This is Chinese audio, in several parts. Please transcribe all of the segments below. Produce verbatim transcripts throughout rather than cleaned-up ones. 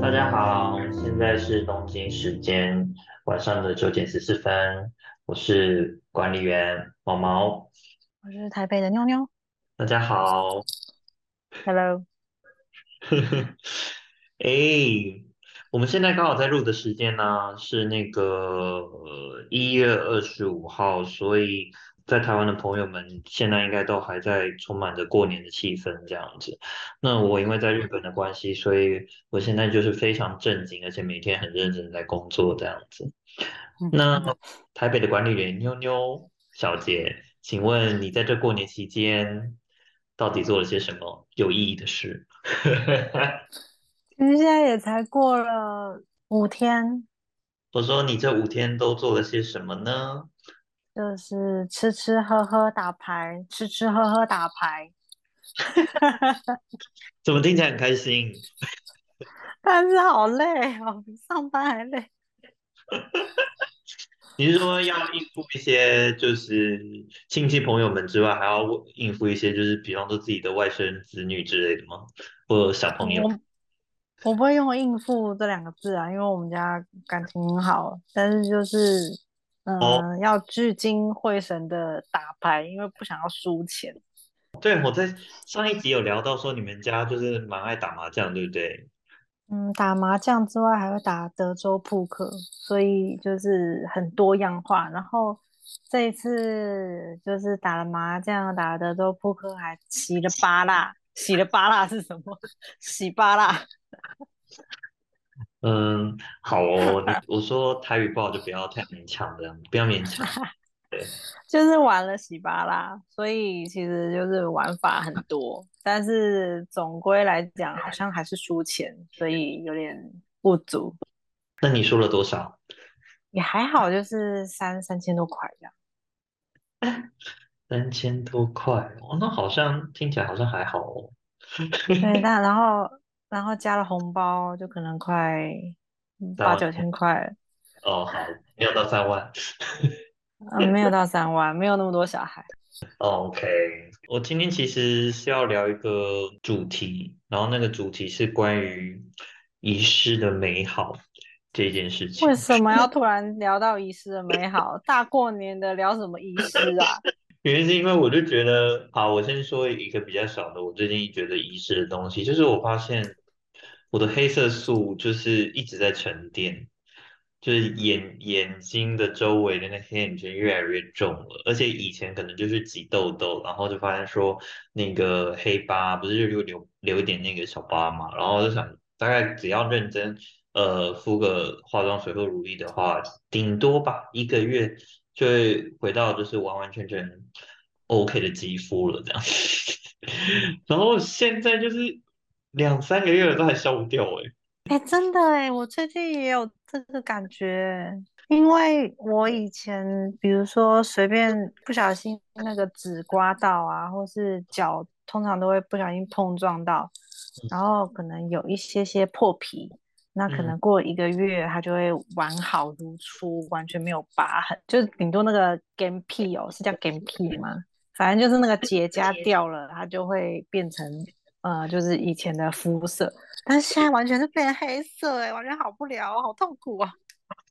大家好，现在是东京时间晚上的九点十四分，我是管理员毛毛，我是台北的妞妞。大家好 ，Hello 。哎，我们现在刚好在录的时间呢，是那个一月二十五号，所以在台湾的朋友们现在应该都还在充满着过年的气氛这样子。那我因为在日本的关系，所以我现在就是非常正经，而且每天很认真地在工作这样子。那台北的管理员妞妞小姐，请问你在这过年期间到底做了些什么有意义的事？其实现在也才过了五天。我说你这五天都做了些什么呢？就是吃吃喝喝打牌，吃吃喝喝打牌。怎么听起来很开心？但是好累哦，比上班还累。你是说要应付一些就是亲戚朋友们之外，还要应付一些就是比方说自己的外甥子女之类的吗？或小朋友？我, 我不会用应付这两个字啊，因为我们家感情很好，但是就是嗯、呃哦，要聚精会神的打牌，因为不想要输钱。对，我在上一集有聊到说你们家就是蛮爱打麻将，对不对？嗯，打麻将之外还会打德州扑克，所以就是很多样化。然后这一次就是打了麻将，打了德州扑克，还洗了芭乐。洗了芭乐是什么？洗芭乐。嗯，好哦。我说台语不好就不要太勉强这样，不要勉强。对，就是玩了洗芭乐，所以其实就是玩法很多。但是总归来讲好像还是输钱，所以有点不足。那你输了多少？也还好，就是三三千多块这样。三千多块哦，那好像听起来好像还好哦。对，但然后然后加了红包就可能快八九千块了。哦，好，没有到三万。嗯，没有到三万，没有那么多小孩。OK， 我今天其实是要聊一个主题，然后那个主题是关于遗失的美好这件事情。为什么要突然聊到遗失的美好？大过年的聊什么遗失啊？原因是因为我就觉得，好，我先说一个比较小的，我最近觉得遗失的东西，就是我发现我的黑色素就是一直在沉淀。就是眼眼睛的周围的那黑眼圈越来越重了，而且以前可能就是挤痘痘，然后就发现说那个黑疤不是就留留一点那个小疤嘛，然后就想大概只要认真呃敷个化妆水或乳液的话，顶多吧一个月就会回到就是完完全全 OK 的肌肤了这样。然后现在就是两三个月了都还消不掉哎、欸。哎、欸，真的哎，我最近也有这个感觉，因为我以前比如说随便不小心那个纸刮到啊，或是脚通常都会不小心碰撞到，然后可能有一些些破皮，那可能过一个月它就会完好如初，完全没有疤痕，就顶多那个 干皮 哦，是叫 干皮 吗？反正就是那个结痂掉了，它就会变成呃，就是以前的肤色，但是现在完全是变黑色哎，完全好不了，好痛苦啊！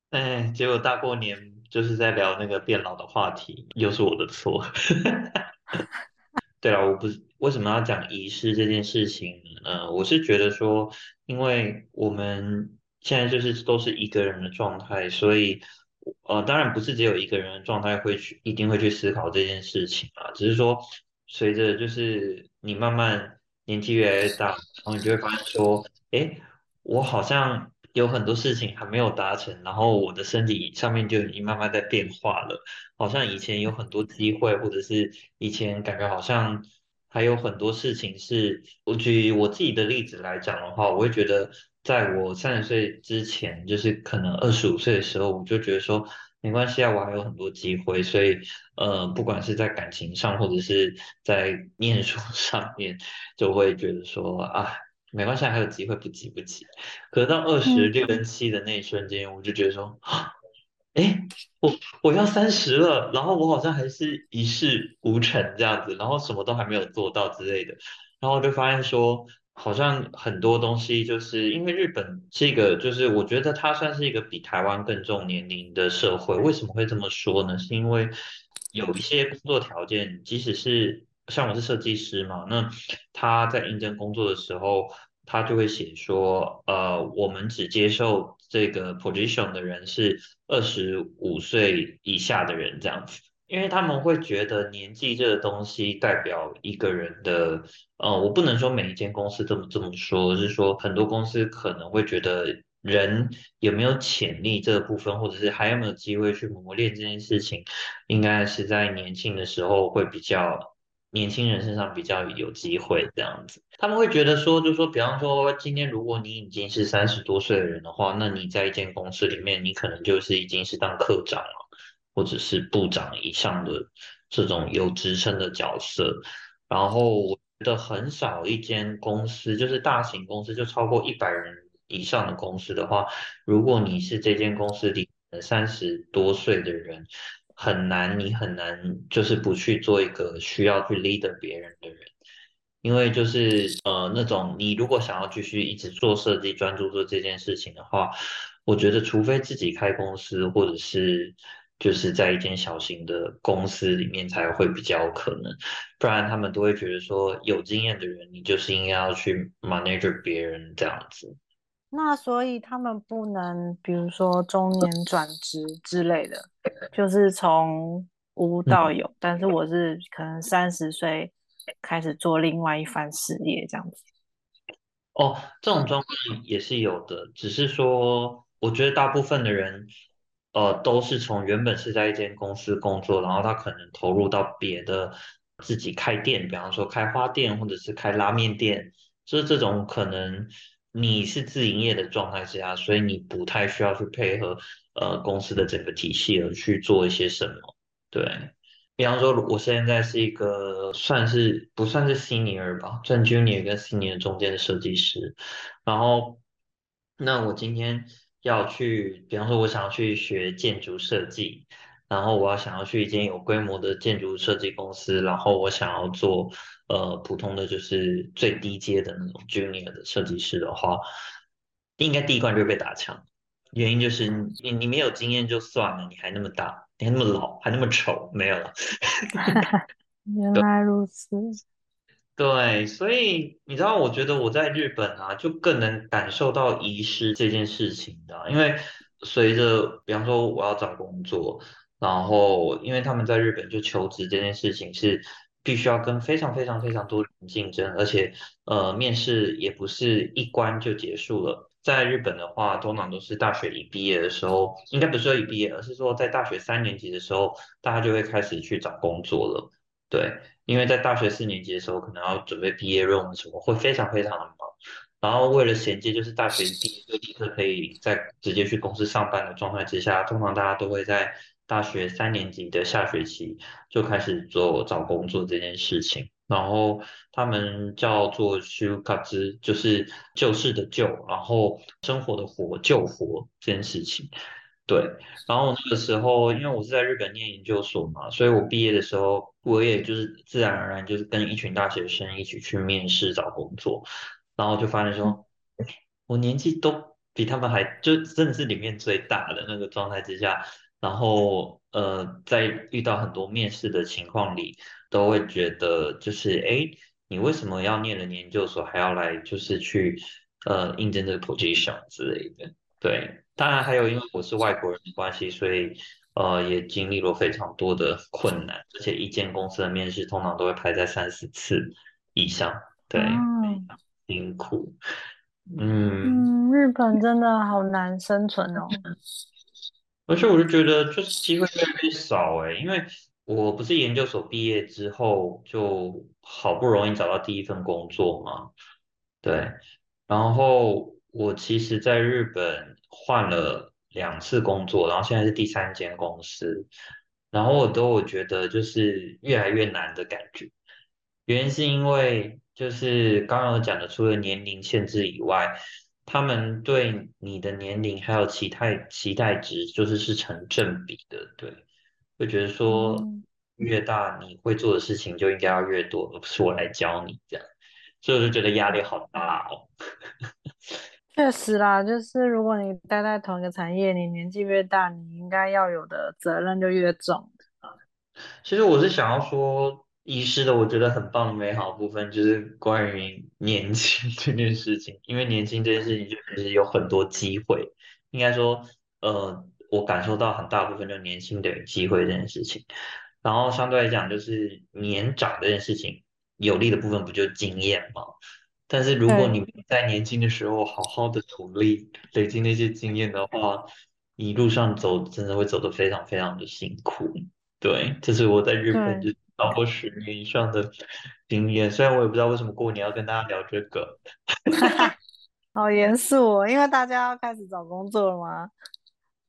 哎，结果大过年就是在聊那个变老的话题，又是我的错。对了，我不是为什么要讲遗失这件事情？呃，我是觉得说，因为我们现在就是都是一个人的状态，所以呃，当然不是只有一个人的状态会去一定会去思考这件事情啊，只是说随着就是你慢慢。年纪越来越大，然后你就会发现说，哎，我好像有很多事情还没有达成，然后我的身体上面就已经慢慢在变化了，好像以前有很多机会，或者是以前感觉好像还有很多事情是，我举我自己的例子来讲的话，我会觉得在我三十岁之前，就是可能二十五岁的时候，我就觉得说。没关系啊，我还有很多机会，所以呃，不管是在感情上或者是在念书上面，就会觉得说啊，没关系，还有机会，不急不急。可是到二十六跟七的那一瞬间，我就觉得说，哎，我我要三十了，然后我好像还是一事无成这样子，然后什么都还没有做到之类的，然后我就发现说，好像很多东西就是因为日本是一个，就是我觉得它算是一个比台湾更重年龄的社会。为什么会这么说呢？是因为有一些工作条件，即使是像我是设计师嘛，那他在应征工作的时候，他就会写说，呃，我们只接受这个 position 的人是二十五岁以下的人这样子，因为他们会觉得年纪这个东西代表一个人的，呃，我不能说每一间公司这么这么说，是说很多公司可能会觉得人有没有潜力这个部分，或者是还有没有机会去磨练这件事情，应该是在年轻的时候会比较。年轻人身上比较有机会这样子，他们会觉得说，就说比方说今天如果你已经是三十多岁的人的话，那你在一间公司里面，你可能就是已经是当科长了，或者是部长以上的这种有职称的角色。然后我觉得很少一间公司，就是大型公司，就超过一百人以上的公司的话，如果你是这间公司里三十多岁的人，很难，你很难就是不去做一个需要去 leader 别人的人，因为就是呃那种你如果想要继续一直做设计，专注做这件事情的话，我觉得除非自己开公司，或者是就是在一间小型的公司里面才会比较有可能，不然他们都会觉得说有经验的人你就是应该要去 manage 别人这样子。那所以他们不能比如说中年转职之类的，就是从无到有、嗯、但是我是可能三十岁开始做另外一番事业这样子。哦，这种状况也是有的，只是说我觉得大部分的人呃，都是从原本是在一间公司工作，然后他可能投入到别的，自己开店，比方说开花店或者是开拉面店，就是这种可能你是自营业的状态之下，所以你不太需要去配合呃公司的整个体系而去做一些什么。对，比方说我现在是一个算是不算是 senior 吧，算 junior 跟 senior 中间的设计师，然后那我今天要去，比方说我想要去学建筑设计，然后我要想要去一间有规模的建筑设计公司，然后我想要做呃普通的就是最低阶的那种 junior 的设计师的话，应该第一关就会被打枪。原因就是你你没有经验就算了，你还那么大，你还那么老，还那么丑，没有了。原来如此。对，所以你知道，我觉得我在日本啊，就更能感受到遗失这件事情的、啊，因为随着比方说我要找工作。然后因为他们在日本就求职这件事情是必须要跟非常非常非常多人竞争，而且呃面试也不是一关就结束了。在日本的话，通常都是大学一毕业的时候，应该不是说一毕业，而是说在大学三年级的时候大家就会开始去找工作了。对，因为在大学四年级的时候可能要准备毕业论文什么，会非常非常的忙，然后为了衔接就是大学毕业就立刻可以在直接去公司上班的状态之下，通常大家都会在大学三年级的下学期就开始做找工作这件事情，然后他们叫做就活，就是旧事的旧，然后生活的活，救活这件事情。对，然后那个时候因为我是在日本念研究所嘛，所以我毕业的时候我也就是自然而然就是跟一群大学生一起去面试找工作，然后就发现说我年纪都比他们还，就真的是里面最大的那个状态之下，然后呃，在遇到很多面试的情况里，都会觉得就是，哎，你为什么要念了研究所还要来，就是去呃应征这个 position 之类的？对，当然还有因为我是外国人的关系，所以呃也经历了非常多的困难，而且一间公司的面试通常都会排在三十次以上，对，嗯、辛苦。嗯，日本真的好难生存哦。而且我就觉得就是机会越来越少哎、欸，因为我不是研究所毕业之后就好不容易找到第一份工作嘛，对，然后我其实在日本换了两次工作，然后现在是第三间公司，然后我都我觉得就是越来越难的感觉，原因是因为就是刚刚有讲的，除了年龄限制以外，他们对你的年龄还有期待期待值，就是是成正比的。对，会觉得说嗯越大你会做的事情就应该要越多，而不是我来教你这样。所以我就觉得压力好大哦。确实啦，就是如果你待在同一个产业，你年纪越大，你应该要有的责任就越重。其实我是想要说，遗失的我觉得很棒的美好部分就是关于年轻 这件事情，因为年轻这件事情就其实有很多机会，应该说，呃，我感受到很大部分就是年轻等于机会这件事情，然后相对来讲就是年长这件事情有利的部分不就是经验吗？但是如果对，你在年轻的时候好好的努力，累积那些经验的话，一路上走真的会走得非常非常的辛苦。对，这是我在日本对，就超过十年以上的经验，虽然我也不知道为什么过年要跟大家聊这个。好严肃哦，因为大家要开始找工作了吗？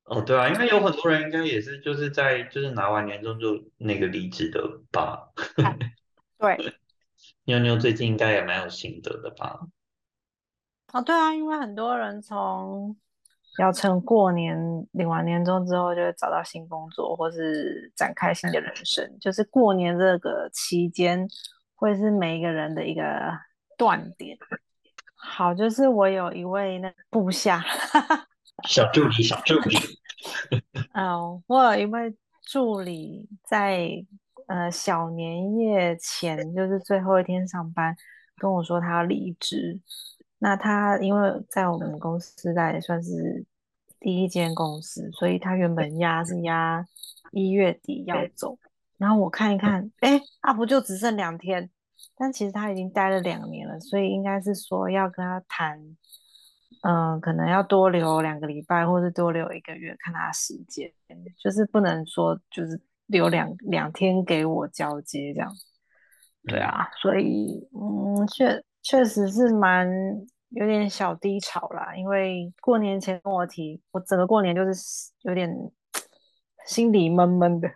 哦，对啊，因为有很多人应该也是就是在就是拿完年终就那个离职的吧。啊，对，妞妞最近应该也蛮有心得的吧？哦，对啊，因为很多人从要趁过年领完年终之后，就会找到新工作，或是展开新的人生。就是过年这个期间，会是每一个人的一个断点。好，就是我有一位那部下，小助理，小助理。嗯，我有一位助理在呃小年夜前，就是最后一天上班，跟我说他要离职。那他因为在我们公司待也算是第一间公司，所以他原本压是压一月底要走。然后我看一看，哎，啊不就只剩两天，但其实他已经待了两年了，所以应该是说要跟他谈，嗯、可能要多留两个礼拜，或是多留一个月，看他的时间，就是不能说就是留两两天给我交接这样。对嗯，啊，所以嗯，确确实是蛮有点小低潮啦，因为过年前跟我提，我整个过年就是有点心里闷闷的，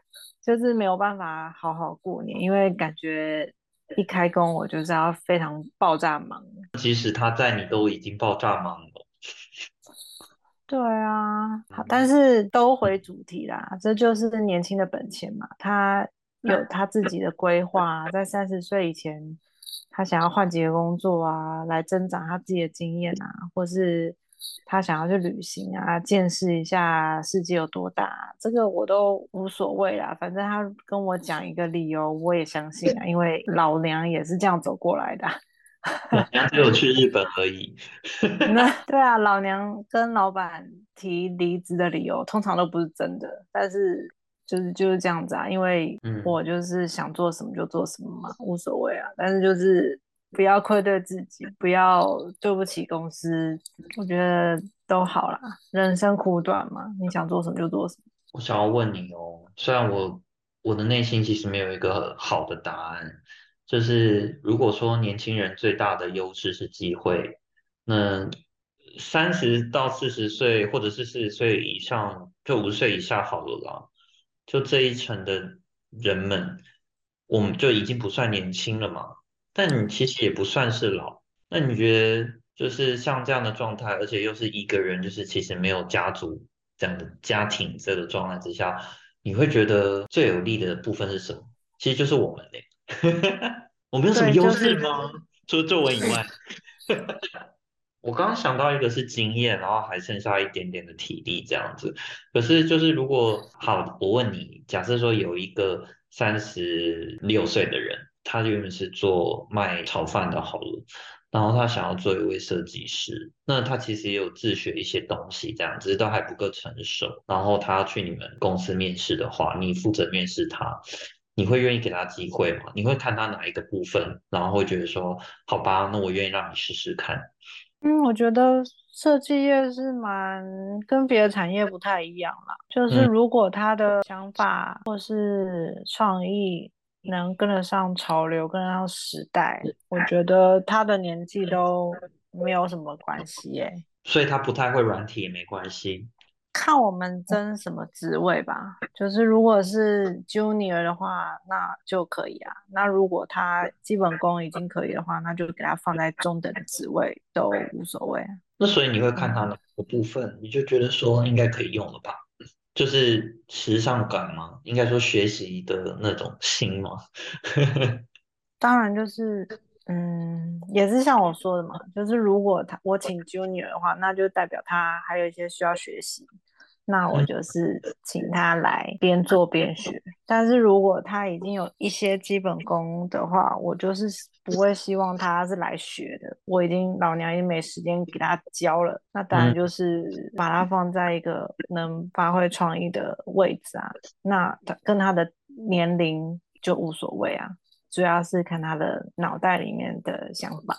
就是没有办法好好过年，因为感觉一开工我就是要非常爆炸忙。即使他在，你都已经爆炸忙了。对啊，好，但嗯是都回主题啦，这就是年轻的本钱嘛。他有他自己的规划，在三十岁以前，他想要换几个工作啊，来增长他自己的经验啊，或是他想要去旅行啊，见识一下世界有多大啊这个我都无所谓啦。反正他跟我讲一个理由，我也相信啊，因为老娘也是这样走过来的啊。老娘只有去日本而已。那对啊，老娘跟老板提离职的理由，通常都不是真的，但是就是就是这样子啊，因为嗯，我就是想做什么就做什么嘛，无所谓啊。但是就是不要愧对自己，不要对不起公司，我觉得都好啦。人生苦短嘛，你想做什么就做什么。我想要问你哦，虽然我我的内心其实没有一个好的答案，就是如果说年轻人最大的优势是机会，那三十到四十岁，或者是四十岁以上，就五十岁以下好了啦，就这一层的人们，我们就已经不算年轻了嘛，但你其实也不算是老。那你觉得就是像这样的状态，而且又是一个人，就是其实没有家族这样的家庭这个状态之下，你会觉得最有利的部分是什么？其实就是我们嘞、我们有什么对，优就势是吗？除了作文以外，我刚刚想到一个是经验，然后还剩下一点点的体力这样子。可是就是如果好，我问你，假设说有一个三十六岁的人，他原本是做卖炒饭的好了，然后他想要做一位设计师，那他其实也有自学一些东西，这样只是都还不够成熟。然后他去你们公司面试的话，你负责面试他，你会愿意给他机会吗？你会看他哪一个部分，然后会觉得说，好吧，那我愿意让你试试看。嗯，我觉得设计业是蛮跟别的产业不太一样啦。就是嗯如果他的想法或是创意能跟得上潮流，跟得上时代，我觉得他的年纪都没有什么关系耶。所以他不太会软体也没关系。看我们争什么职位吧，就是如果是 junior 的话那就可以啊，那如果他基本功已经可以的话，那就给他放在中等的职位都无所谓。那所以你会看他哪个部分你就觉得说应该可以用了吧，就是时尚感吗？应该说学习的那种心吗？当然就是嗯，也是像我说的嘛，就是如果他我请 junior 的话，那就代表他还有一些需要学习，那我就是请他来边做边学。但是如果他已经有一些基本功的话，我就是不会希望他是来学的，我已经老娘已经没时间给他教了，那当然就是把他放在一个能发挥创意的位置啊，那跟他的年龄就无所谓啊，主要是看他的脑袋里面的想法。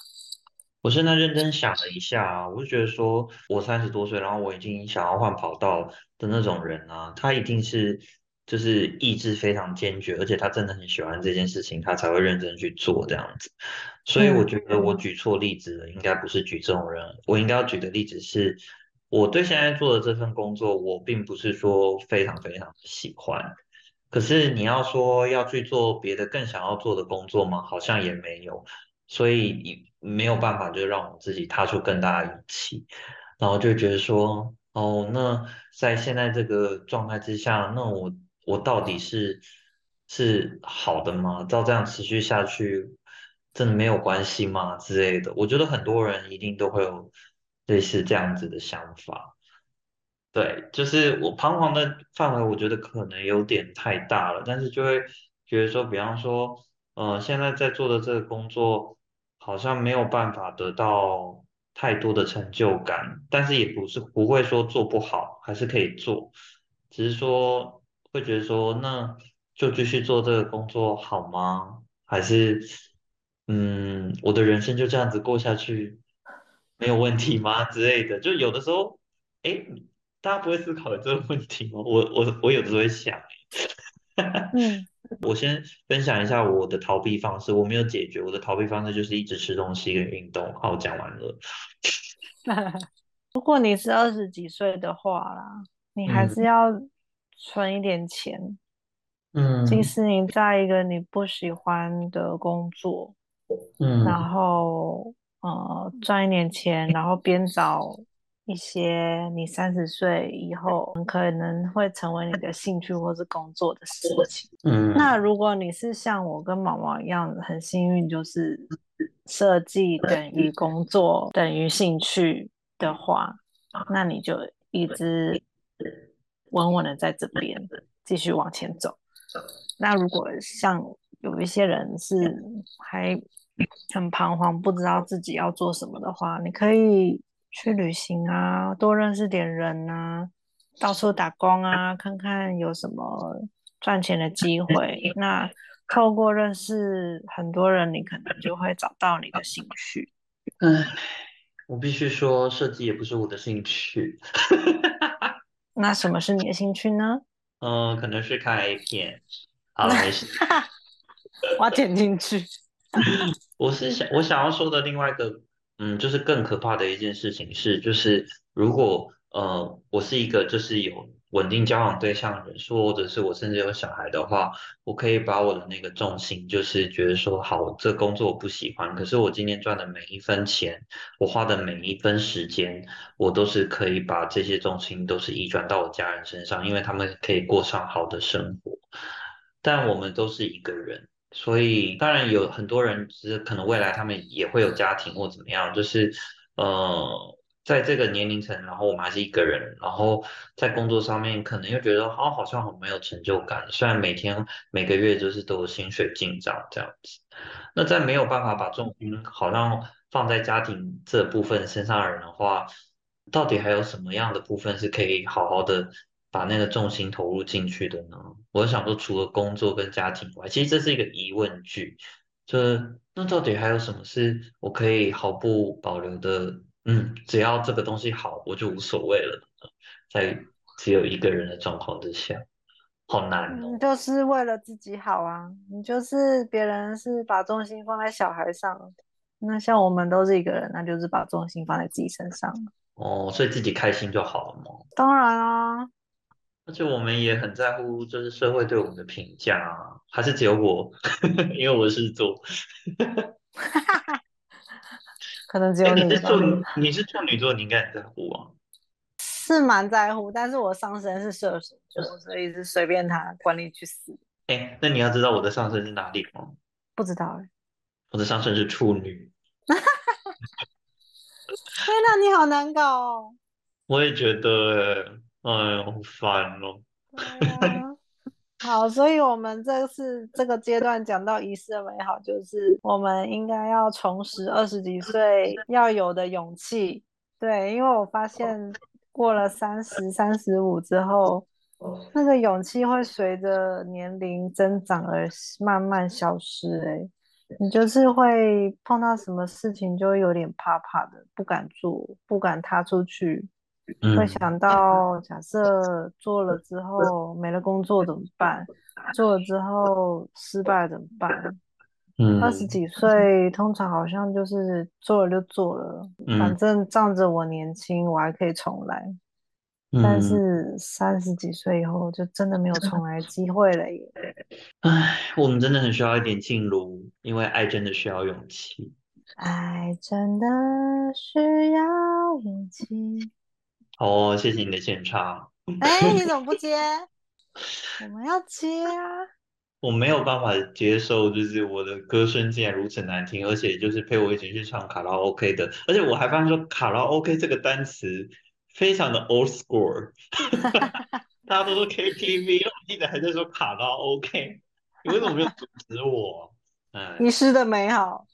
我现在认真想了一下、啊、我就觉得说我三十多岁然后我已经想要换跑道的那种人啊，他一定是就是意志非常坚决，而且他真的很喜欢这件事情他才会认真去做这样子。所以我觉得我举错例子了，应该不是举这种人，我应该要举的例子是我对现在做的这份工作我并不是说非常非常喜欢，可是你要说要去做别的更想要做的工作吗？好像也没有，所以没有办法就让我自己踏出更大的勇气，然后就觉得说哦，那在现在这个状态之下，那我我到底是是好的吗？照这样持续下去真的没有关系吗之类的。我觉得很多人一定都会有类似这样子的想法。对，就是我彷徨的范围我觉得可能有点太大了，但是就会觉得说比方说呃，现在在做的这个工作好像没有办法得到太多的成就感，但是也不是不会说做不好，还是可以做，只是说会觉得说那就继续做这个工作好吗？还是嗯，我的人生就这样子过下去没有问题吗之类的。就有的时候哎，大家不会思考这个问题吗？我我我有的时候会想嗯，我先分享一下我的逃避方式，我没有解决，我的逃避方式就是一直吃东西跟运动。好，我讲完了。如果你是二十几岁的话啦，你还是要存一点钱，嗯，即使你在一个你不喜欢的工作，嗯，然后呃赚一点钱，然后边找一些你三十岁以后可能会成为你的兴趣或是工作的事情。嗯，那如果你是像我跟毛毛一样很幸运，就是设计等于工作等于兴趣的话，那你就一直稳稳的在这边继续往前走。那如果像有一些人是还很彷徨不知道自己要做什么的话，你可以去旅行啊，多认识点人啊，到处打工啊，看看有什么赚钱的机会。那透过认识很多人，你可能就会找到你的兴趣。嗯，我必须说，设计也不是我的兴趣。那什么是你的兴趣呢？嗯，可能是看 A 片。好了，没事。我要剪进去。我是想，我想要说的另外一个。嗯，就是更可怕的一件事情是，就是如果呃我是一个就是有稳定交往对象的人，或者是我甚至有小孩的话，我可以把我的那个重心就是觉得说，好，这工作我不喜欢，可是我今天赚的每一分钱，我花的每一分时间，我都是可以把这些重心都是移转到我家人身上，因为他们可以过上好的生活。但我们都是一个人。所以当然有很多人是可能未来他们也会有家庭或怎么样，就是呃在这个年龄层，然后我们还是一个人，然后在工作上面可能又觉得哦好像很没有成就感，虽然每天每个月就是都有薪水进账这样子。那在没有办法把重心好像放在家庭这部分身上的人的话，到底还有什么样的部分是可以好好的把那个重心投入进去的呢？我想说除了工作跟家庭外，其实这是一个疑问句，就是那到底还有什么是我可以毫不保留的嗯，只要这个东西好我就无所谓了，在只有一个人的状况之下好难哦。你就是为了自己好啊，你就是别人是把重心放在小孩上，那像我们都是一个人，那就是把重心放在自己身上。哦，所以自己开心就好了嘛。当然啊，而且我们也很在乎，就是社会对我们的评价啊，还是只有我，因为我是做，可能只哎，有你你是吧，做你是处女座，你应该很在乎啊。是蛮在乎，但是我上身是射手座，所以是随便他，管你去死。哎，那你要知道我的上升是哪里吗？不知道哎、我的上升是处女，天哪，你好难搞哦。我也觉得，哎，好烦哦。对呀、好，所以我们这次这个阶段讲到仪式的美好，就是我们应该要重拾二十几岁要有的勇气。对，因为我发现过了三十、三十五之后，那个勇气会随着年龄增长而慢慢消失、欸。你就是会碰到什么事情就会有点怕怕的，不敢做，不敢踏出去。会嗯，想到假设做了之后没了工作怎么办？做了之后失败了怎么办？二十嗯几岁通常好像就是做了就做了，反嗯正仗着我年轻，我还可以重来。但嗯，是三十几岁以后就真的没有重来的机会了耶。哎，我们真的很需要一点进入，因为爱真的需要勇气。爱真的需要勇气。好哦，谢谢你的献唱，哎，你怎么不接？我们要接啊！我没有办法接受，就是我的歌声竟然如此难听，而且就是陪我一起去唱卡拉 OK 的，而且我还发现说卡拉 OK 这个单词非常的 old school，大家都说 K T V，我现在还在说卡拉 OK，你为什么没有阻止我？遗嗯，失的美好。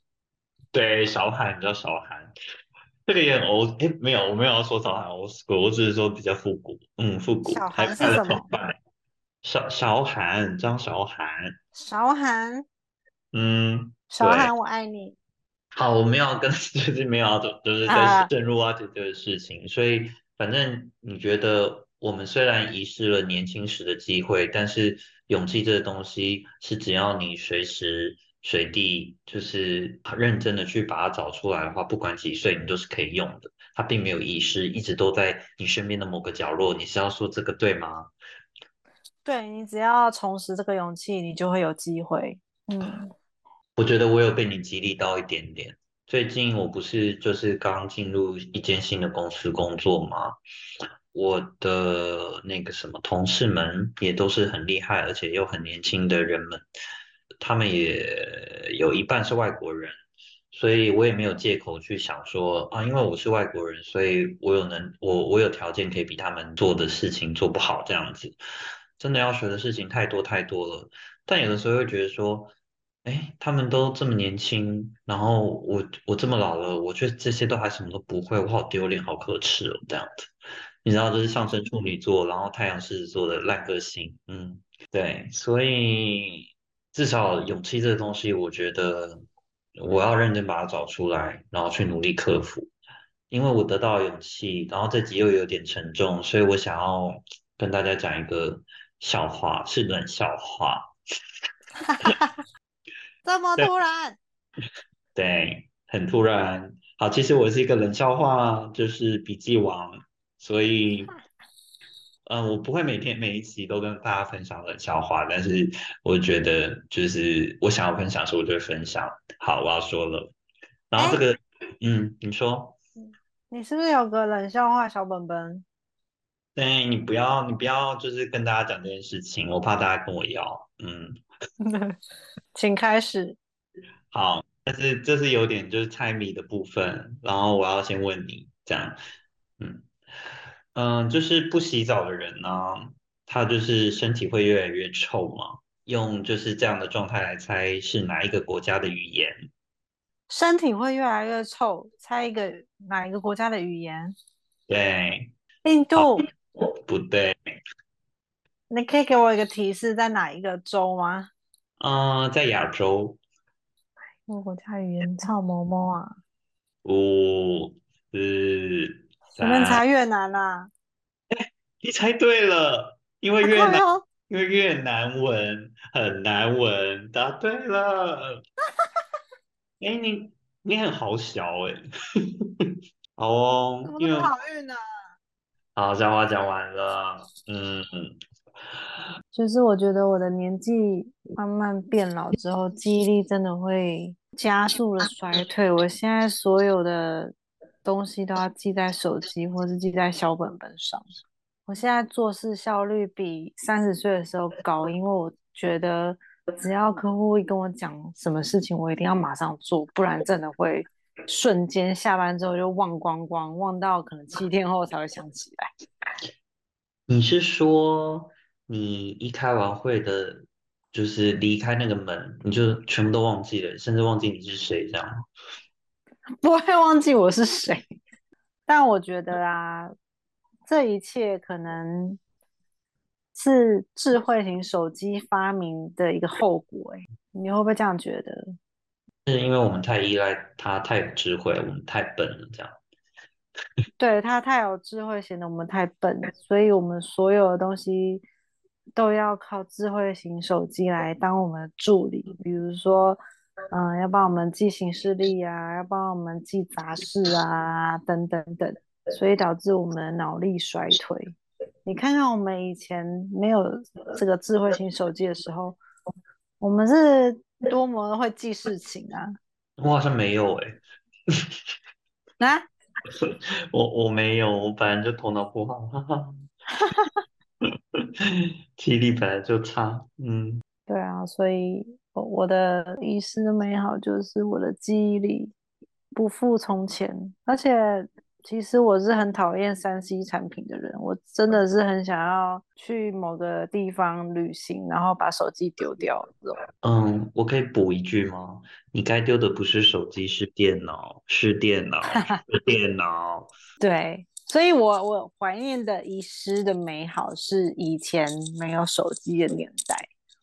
对，少喊，你知道少喊，这个也很 old，哎，没有，我没有要说少喊 old school，我只是说比较复古，嗯，复古，小还韩是办了什么？创办，少少喊，张韶涵，韶涵，嗯，韶对。涵，我爱你。好，我们要跟 就是没有要走，就是在啊，正入挖掘这个事情，所以反正你觉得我们虽然遗失了年轻时的机会，但是勇气这个东西是只要你随时随地就是很认真的去把它找出来的话，不管几岁你都是可以用的，它并没有遗失，一直都在你身边的某个角落。你是要说这个对吗？对，你只要重拾这个勇气，你就会有机会。嗯，我觉得我有被你激励到一点点。最近我不是就是刚进入一间新的公司工作吗？我的那个什么同事们也都是很厉害，而且又很年轻的人们，他们也有一半是外国人，所以我也没有借口去想说啊，因为我是外国人，所以我有能我我有条件可以比他们做的事情做不好这样子。真的要学的事情太多太多了，但有的时候会觉得说。哎，他们都这么年轻，然后我我这么老了，我却这些都还什么都不会，我好丢脸，好可耻哦，这样子。你知道，这是上升处女座，然后太阳狮子座的烂个性，嗯，对，所以至少勇气这个东西，我觉得我要认真把它找出来，然后去努力克服。因为我得到勇气，然后这集又有点沉重，所以我想要跟大家讲一个笑话，是冷笑话。这么对。突然，对，很突然。好，其实我是一个冷笑话，就是笔记王，所以，嗯，我不会每天每一集都跟大家分享冷笑话，但是我觉得就是我想要分享的时候，我就会分享。好，我要说了。然后这哎，个，嗯，你说，你是不是有个冷笑话小本本？对，你不要，你不要，就是跟大家讲这件事情，我怕大家跟我要。嗯，请开始。好，但是这是有点就是猜谜的部分，然后我要先问你，这样，嗯。嗯，就是不洗澡的人呢，他就是身体会越来越臭嘛。用就是这样的状态来猜是哪一个国家的语言？身体会越来越臭，猜一个哪一个国家的语言？对，印好，度。不对？你可以给我一个提示，在哪一个州吗？嗯，在亚洲，哪个国家语言？臭毛毛啊！五、四、随便三，猜越南啦、你猜对了，因为啊。越靠南，哟，因为越南文很难闻，答对了。哎，你你很好小哎、好怎哦，么那因么为好运呢？好，讲话讲完了，嗯嗯，就是我觉得我的年纪慢慢变老之后，记忆力真的会加速的衰退。我现在所有的东西都要记在手机或是记在小本本上。我现在做事效率比三十岁的时候高，因为我觉得只要客户会跟我讲什么事情，我一定要马上做，不然真的会瞬间下班之后就忘光光，忘到可能七天后才会想起来。你是说你一开完会的，就是离开那个门，你就全部都忘记了，甚至忘记你是谁这样吗？不会忘记我是谁。但我觉得啊，这一切可能是智慧型手机发明的一个后果、欸。你会不会这样觉得？是因为我们太依赖他，太有智慧，我们太笨了这样。对，它太有智慧，显得我们太笨，所以我们所有的东西都要靠智慧型手机来当我们的助理。比如说，嗯、要帮我们记行事历啊，要帮我们记杂事啊，等等等，所以导致我们的脑力衰退。你看看我们以前没有这个智慧型手机的时候，我们是多么的会记事情啊！我好像没有诶、啊，我我没有，我本来就头脑不好，哈哈，记忆力本来就差，嗯。对啊，所以我我的遗失的美好就是我的记忆力不复从前，而且其实我是很讨厌 三 C 产品的人，我真的是很想要去某个地方旅行，然后把手机丢掉这种。嗯，我可以补一句吗？你该丢的不是手机，是电脑，是电脑，是电脑。对，所以我我怀念的遗失的美好是以前没有手机的年代，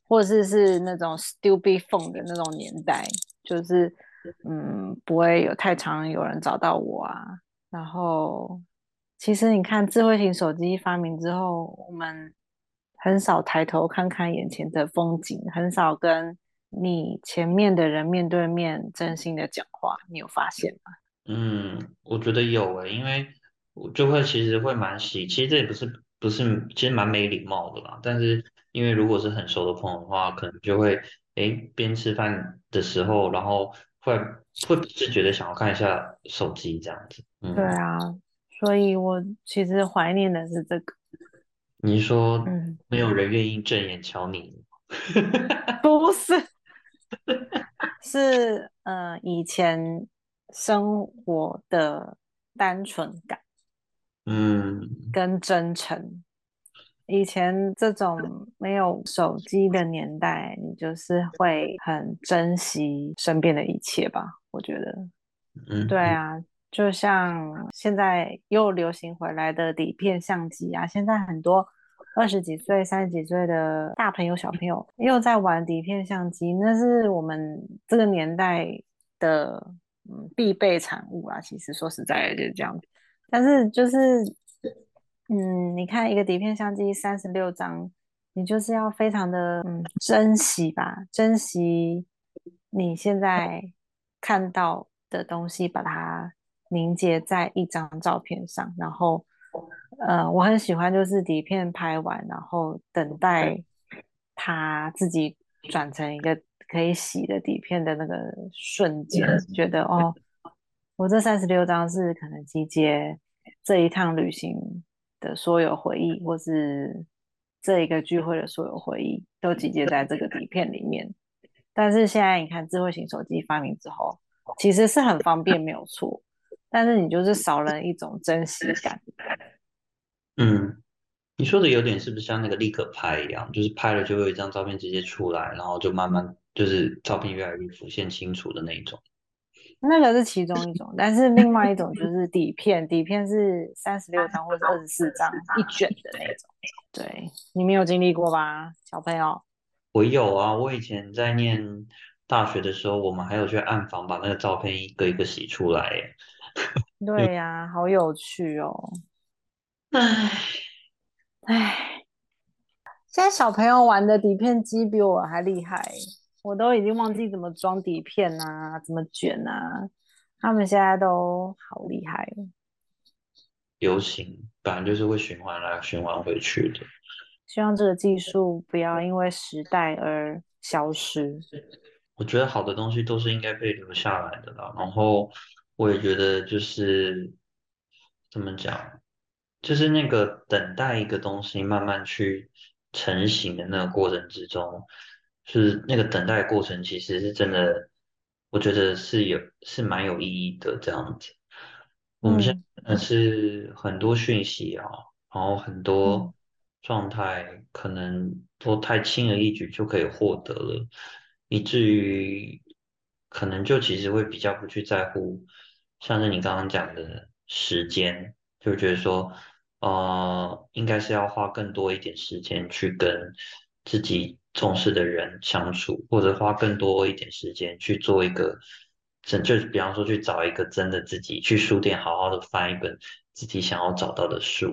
或者是是那种 stupid phone 的那种年代，就是嗯，不会有太常有人找到我啊。然后，其实你看，智慧型手机发明之后，我们很少抬头看看眼前的风景，很少跟你前面的人面对面真心的讲话，你有发现吗？嗯，我觉得有诶，因为我就会其实会蛮喜，其实这也不是不是，其实蛮没礼貌的啦。但是因为如果是很熟的朋友的话，可能就会诶边吃饭的时候，然后会会不自觉的想要看一下手机这样子。对嗯，啊，所以我其实怀念的是这个，你是说嗯，没有人愿意正眼瞧你？不是，是呃以前生活的单纯感嗯。跟真诚。以前这种没有手机的年代，你就是会很珍惜身边的一切吧，我觉得。对嗯啊，就像现在又流行回来的底片相机啊，现在很多二十几岁、三十几岁的大朋友、小朋友又在玩底片相机，那是我们这个年代的嗯必备产物啦。其实说实在的，就是这样子。但是就是嗯，你看一个底片相机三十六张，你就是要非常的嗯珍惜吧，珍惜你现在看到的东西，把它凝结在一张照片上。然后，呃，我很喜欢就是底片拍完，然后等待它自己转成一个可以洗的底片的那个瞬间，觉得哦，我这三十六张是可能集结这一趟旅行的所有回忆，或是这一个聚会的所有回忆，都集结在这个底片里面。但是现在你看，智慧型手机发明之后，其实是很方便，没有错，但是你就是少了一种珍惜感。嗯，你说的有点是不是像那个立可拍一样，就是拍了就会有一张照片直接出来，然后就慢慢就是照片越来越浮现清楚的那一种。那个是其中一种，但是另外一种就是底片，底片是三十六张或者二十四张一卷的那种。对，你没有经历过吧，小朋友？我有啊，我以前在念大学的时候，我们还有去暗房把那个照片一个一个洗出来耶。嗯，对呀，好有趣哦。唉，唉，现在小朋友玩的底片机比我还厉害，我都已经忘记怎么装底片啊，怎么卷啊，他们现在都好厉害哦。流行本来就是会循环来循环回去的，希望这个技术不要因为时代而消失。我觉得好的东西都是应该被留下来的啦，然后我也觉得就是怎么讲，就是那个等待一个东西慢慢去成型的那个过程之中，是那个等待的过程其实是真的我觉得是有是蛮有意义的这样子。我们现在是很多讯息啊，然后很多状态可能都太轻而易举就可以获得了，以至于可能就其实会比较不去在乎，像是你刚刚讲的时间，就觉得说呃，应该是要花更多一点时间去跟自己重视的人相处，或者花更多一点时间去做一个就比方说去找一个真的自己，去书店好好的翻一本自己想要找到的书，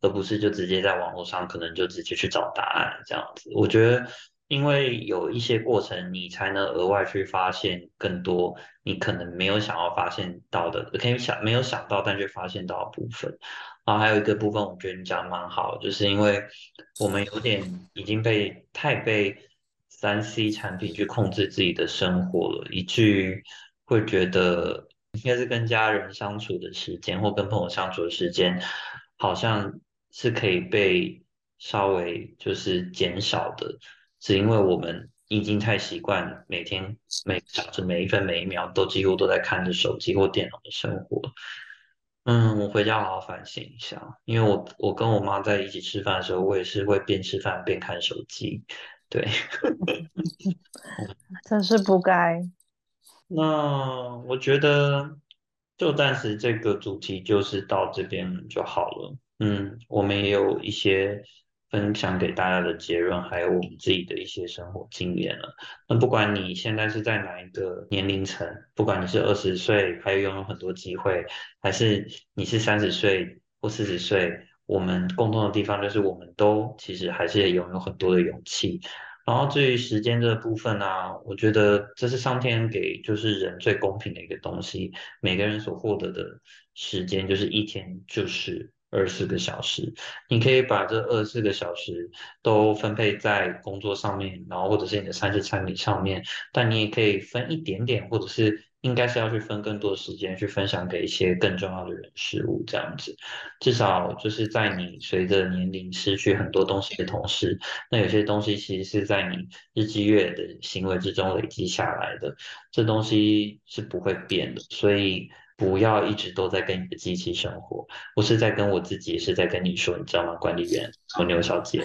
而不是就直接在网络上可能就直接去找答案这样子。我觉得因为有一些过程你才能额外去发现更多你可能没有想要发现到的，可以想没有想到但却发现到的部分。然后还有一个部分我觉得你讲蛮好，就是因为我们有点已经被太被 三 C 产品去控制自己的生活了，以至于会觉得应该是跟家人相处的时间或跟朋友相处的时间好像是可以被稍微就是减少的，只因为我们已经太习惯每天每小时每一分每一秒都几乎都在看着手机或电脑的生活。嗯，我回家好好反省一下，因为我我跟我妈在一起吃饭的时候，我也是会边吃饭边看手机，对，真是不该。那我觉得就暂时这个主题就是到这边就好了。嗯，我们也有一些分享给大家的结论，还有我们自己的一些生活经验了。那不管你现在是在哪一个年龄层，不管你是二十岁还有拥有很多机会，还是你是三十岁或四十岁，我们共同的地方就是我们都其实还是拥有很多的勇气。然后至于时间这部分啊，我觉得这是上天给就是人最公平的一个东西，每个人所获得的时间就是一天就是二十四个小时，你可以把这二十四个小时都分配在工作上面，然后或者是你的三 C产品上面，但你也可以分一点点，或者是应该是要去分更多时间去分享给一些更重要的人事物这样子。至少就是在你随着年龄失去很多东西的同时，那有些东西其实是在你日积月的行为之中累积下来的，这东西是不会变的，所以不要一直都在跟你的机器生活。我是在跟我自己，也是在跟你说，你知道吗？管理员和牛小姐，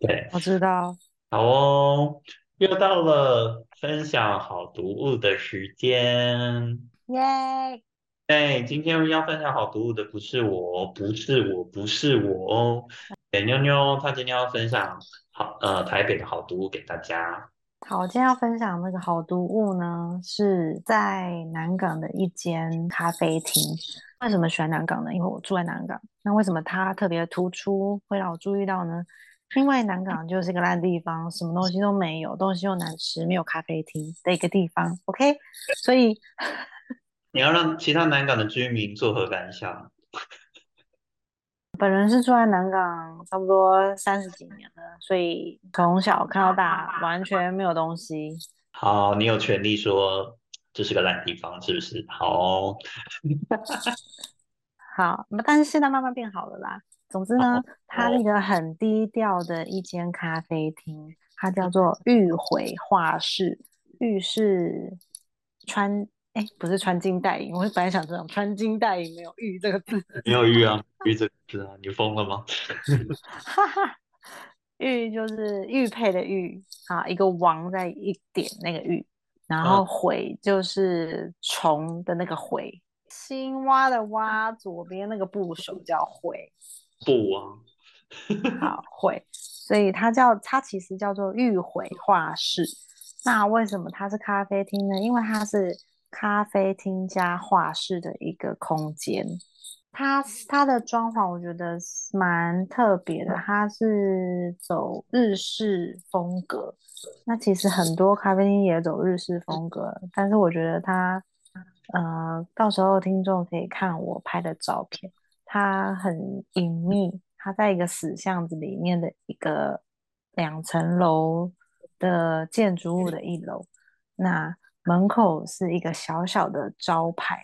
对，我知道。好哦，又到了分享好读物的时间，耶！对，今天要分享好读物的不是我，不是我，不是我哦。对，妞妞，她今天要分享好呃台北的好读物给大家。好，今天要分享那个好读物呢，是在南港的一间咖啡厅。为什么喜欢南港呢？因为我住在南港。那为什么它特别突出会让我注意到呢？因为南港就是一个烂地方，什么东西都没有，东西又难吃，没有咖啡厅的一个地方。OK， 所以你要让其他南港的居民作何感想？本人是住在南港差不多三十几年了，所以从小看到大完全没有东西。好，你有权利说这是个烂地方，是不是？好、哦，好，但是现在慢慢变好了啦。总之呢，它那个很低调的一间咖啡厅，它叫做玉回画室。玉是穿。哎，不是穿金戴银，我本来想这样，穿金戴银没有玉这个字，没有玉啊，玉这个字啊，你疯了吗？玉就是玉佩的玉啊，一个王在一点那个玉，然后回就是虫的那个回，嗯、青蛙的蛙，左边那个部首叫回，不啊，好回，所以它叫它其实叫做玉回画室。那为什么它是咖啡厅呢？因为它是咖啡厅加画室的一个空间。它它的装潢我觉得蛮特别的，它是走日式风格。那其实很多咖啡厅也走日式风格，但是我觉得它呃，到时候听众可以看我拍的照片，它很隐秘，它在一个死巷子里面的一个两层楼的建筑物的一楼，那门口是一个小小的招牌，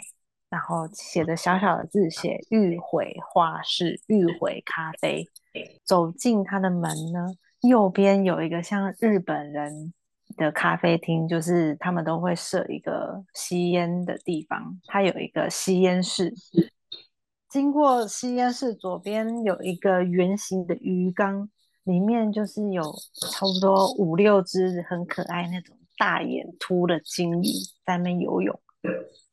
然后写着小小的字，写玉毁画室、玉毁咖啡。走进它的门呢，右边有一个像日本人的咖啡厅，就是他们都会设一个吸烟的地方，它有一个吸烟室。经过吸烟室左边有一个圆形的鱼缸，里面就是有差不多五六只很可爱那种大眼凸的金鱼在那边游泳，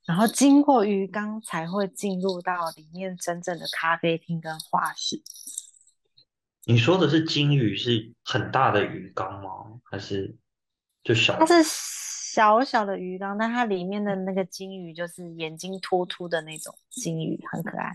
然后经过鱼缸才会进入到里面真正的咖啡厅跟画室。你说的是金鱼是很大的鱼缸吗？还是就小？它是小小的鱼缸，但它里面的那个金鱼就是眼睛凸凸的那种金鱼，很可爱。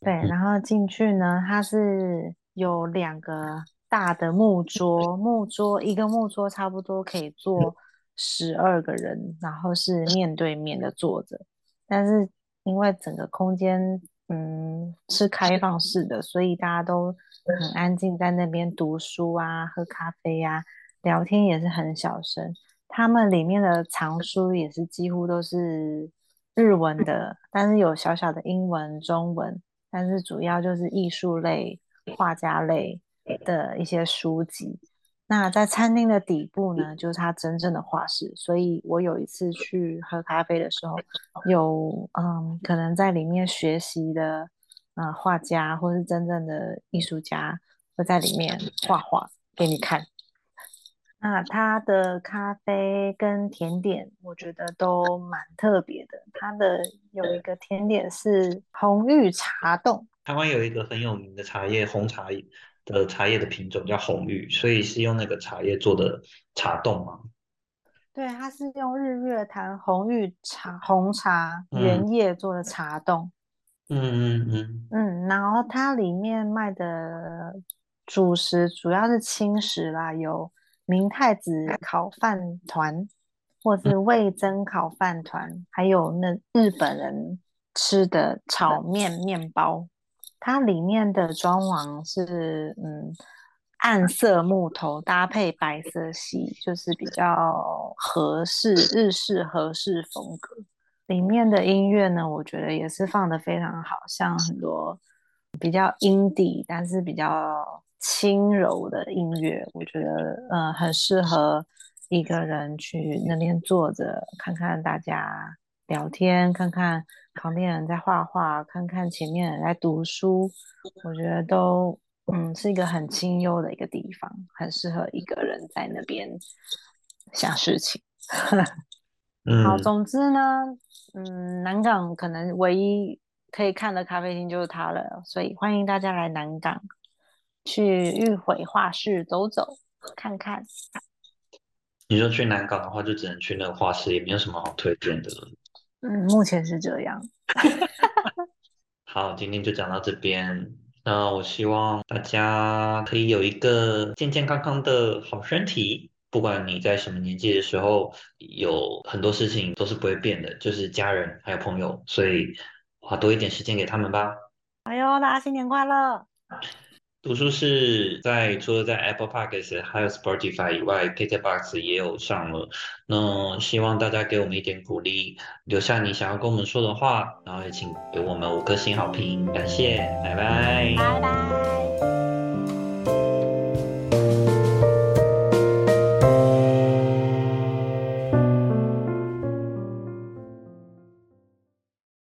对，然后进去呢，它是有两个大的木桌，木桌一个木桌差不多可以坐十二个人，然后是面对面的坐着，但是因为整个空间嗯是开放式的，所以大家都很安静在那边读书啊、喝咖啡啊、聊天也是很小声。他们里面的藏书也是几乎都是日文的，但是有小小的英文、中文，但是主要就是艺术类、画家类的一些书籍。那在餐厅的底部呢，就是它真正的画室，所以我有一次去喝咖啡的时候，有嗯，可能在里面学习的呃画家或是真正的艺术家会在里面画画给你看。那它的咖啡跟甜点我觉得都蛮特别的，它的有一个甜点是红玉茶冻，台湾有一个很有名的茶叶，红茶叶的茶叶的品种叫红玉，所以是用那个茶叶做的茶冻吗？对，它是用日月潭红玉茶红茶原叶做的茶冻。嗯嗯嗯嗯，然后它里面卖的主食主要是轻食啦，有明太子烤饭团或是味噌烤饭团、嗯、还有那日本人吃的炒面面包。它里面的装潢是嗯暗色木头搭配白色系，就是比较和式日式和式风格。里面的音乐呢，我觉得也是放得非常好，像很多比较 indie 但是比较轻柔的音乐，我觉得呃很适合一个人去那边坐着，看看大家聊天，看看旁边人在画画，看看前面人在读书，我觉得都嗯是一个很清幽的一个地方，很适合一个人在那边想事情。嗯、好，总之呢，嗯，南港可能唯一可以看的咖啡厅就是它了，所以欢迎大家来南港去玉毁画室走走看看。你说去南港的话，就只能去那个画室，也没有什么好推荐的。嗯，目前是这样。好，今天就讲到这边。那我希望大家可以有一个健健康康的好身体。不管你在什么年纪的时候，有很多事情都是不会变的，就是家人还有朋友，所以花多一点时间给他们吧。哎呦，大家新年快乐！读书室在除了在 Apple Podcast 还有 Spotify 以外 KKBox 也有上了，那希望大家给我们一点鼓励，留下你想要跟我们说的话，然后也请给我们五颗星好评，感谢，拜拜，拜拜。